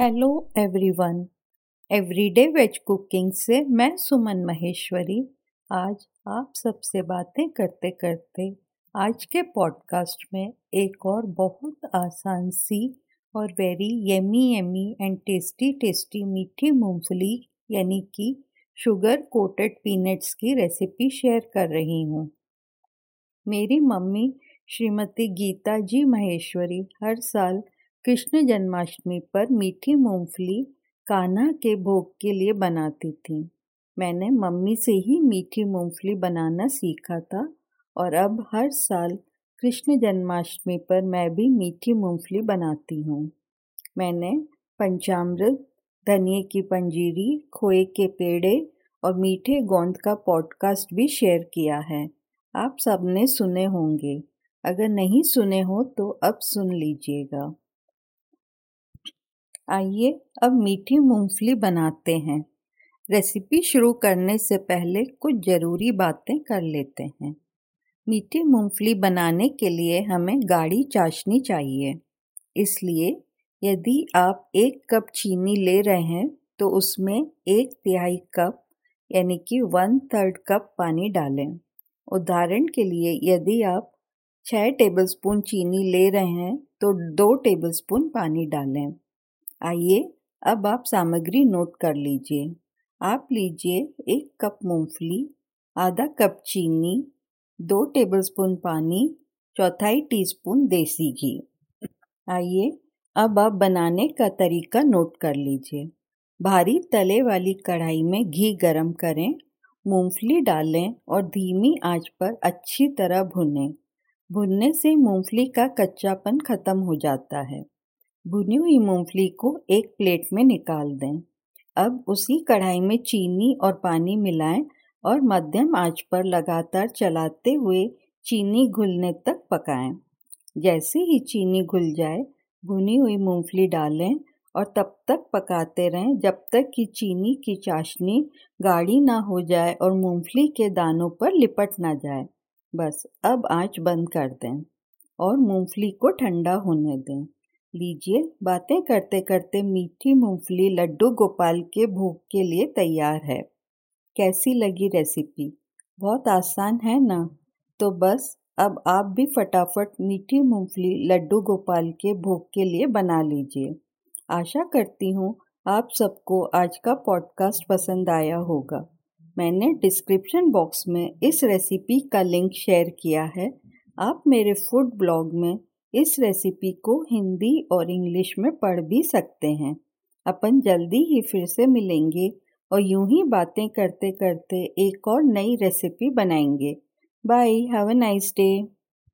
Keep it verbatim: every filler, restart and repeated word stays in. Hello everyone, everyday veg cooking से मैं सुमन महेश्वरी आज आप सबसे बातें करते करते आज के पॉडकास्ट में एक और बहुत आसान सी और very yummy yummy and tasty tasty मीठी मूंगफली यानी कि शुगर कोटेड पीनट्स की रेसिपी शेयर कर रही हूँ। मेरी मम्मी श्रीमती गीता जी महेश्वरी हर साल कृष्ण जन्माष्टमी पर मीठी मूंगफली कान्हा के भोग के लिए बनाती थी। मैंने मम्मी से ही मीठी मूंगफली बनाना सीखा था और अब हर साल कृष्ण जन्माष्टमी पर मैं भी मीठी मूंगफली बनाती हूँ। मैंने पंचामृत, धनिये की पंजीरी, खोए के पेड़े और मीठे गोंद का पॉडकास्ट भी शेयर किया है, आप सबने सुने होंगे। अगर नहीं सुने हो तो अब सुन लीजिएगा। आइए अब मीठी मूंगफली बनाते हैं। रेसिपी शुरू करने से पहले कुछ ज़रूरी बातें कर लेते हैं। मीठी मूंगफली बनाने के लिए हमें गाढ़ी चाशनी चाहिए, इसलिए यदि आप एक कप चीनी ले रहे हैं तो उसमें एक तिहाई कप यानी कि वन थर्ड कप पानी डालें। उदाहरण के लिए यदि आप छः टेबलस्पून चीनी ले रहे हैं तो दो टेबलस्पून पानी डालें। आइए अब आप सामग्री नोट कर लीजिए। आप लीजिए एक कप मूंगफली, आधा कप चीनी, दो टेबलस्पून पानी, चौथाई टीस्पून देसी घी। आइए अब आप बनाने का तरीका नोट कर लीजिए। भारी तले वाली कढ़ाई में घी गरम करें, मूंगफली डालें और धीमी आंच पर अच्छी तरह भुनें। भुनने से मूंगफली का कच्चापन खत्म हो जाता है। भुनी हुई मूंगफली को एक प्लेट में निकाल दें। अब उसी कढ़ाई में चीनी और पानी मिलाएं और मध्यम आंच पर लगातार चलाते हुए चीनी घुलने तक पकाएं। जैसे ही चीनी घुल जाए भुनी हुई मूंगफली डालें और तब तक पकाते रहें जब तक कि चीनी की चाशनी गाढ़ी ना हो जाए और मूंगफली के दानों पर लिपट ना जाए। बस अब आंच बंद कर दें और मूंगफली को ठंडा होने दें। लीजिए बातें करते करते मीठी मूंगफली लड्डू गोपाल के भोग के लिए तैयार है। कैसी लगी रेसिपी? बहुत आसान है ना? तो बस अब आप भी फटाफट मीठी मूंगफली लड्डू गोपाल के भोग के लिए बना लीजिए। आशा करती हूँ आप सबको आज का पॉडकास्ट पसंद आया होगा। मैंने डिस्क्रिप्शन बॉक्स में इस रेसिपी का लिंक शेयर किया है। आप मेरे फूड ब्लॉग में इस रेसिपी को हिंदी और इंग्लिश में पढ़ भी सकते हैं। अपन जल्दी ही फिर से मिलेंगे और यूं ही बातें करते करते एक और नई रेसिपी बनाएंगे। Bye, have a nice day.